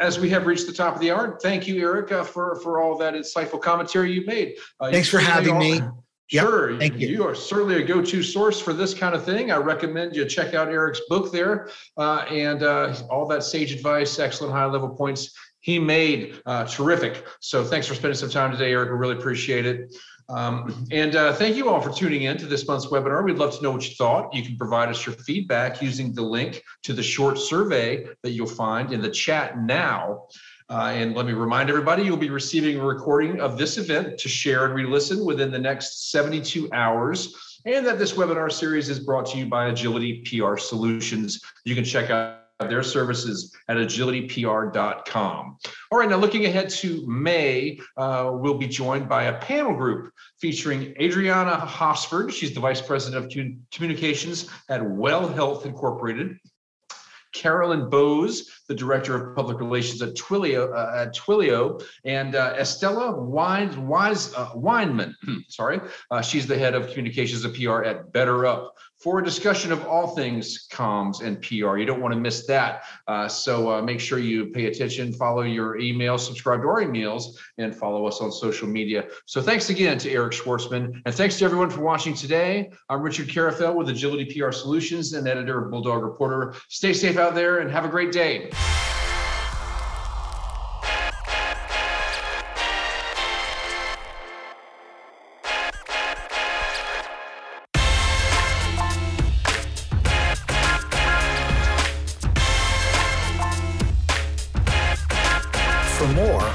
as we have reached the top of the hour, thank you, Eric, for all that insightful commentary you made. Thanks for having me. Sure. Thank you. You are certainly a go-to source for this kind of thing. I recommend you check out Eric's book there and all that sage advice, excellent high-level points he made. Terrific. So thanks for spending some time today, Eric. We really appreciate it. And thank you all for tuning in to this month's webinar. We'd love to know what you thought. You can provide us your feedback using the link to the short survey that you'll find in the chat now. And let me remind everybody, you'll be receiving a recording of this event to share and re-listen within the next 72 hours. And that this webinar series is brought to you by Agility PR Solutions. You can check out their services at agilitypr.com. All right, now looking ahead to May, we'll be joined by a panel group featuring Adriana Hosford. She's the Vice President of Communications at Well Health Incorporated. Carolyn Bowes, the Director of Public Relations at Twilio, and Estella Weinman, she's the Head of Communications and PR at Better Up, for a discussion of all things comms and PR. You don't want to miss that. So make sure you pay attention, follow your emails, subscribe to our emails, and follow us on social media. So thanks again to Eric Schwartzman, and thanks to everyone for watching today. I'm Richard Carufel with Agility PR Solutions and editor of Bulldog Reporter. Stay safe out there and have a great day.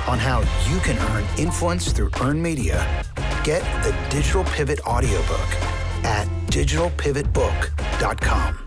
On how you can earn influence through earned media, get the Digital Pivot audiobook at digitalpivotbook.com.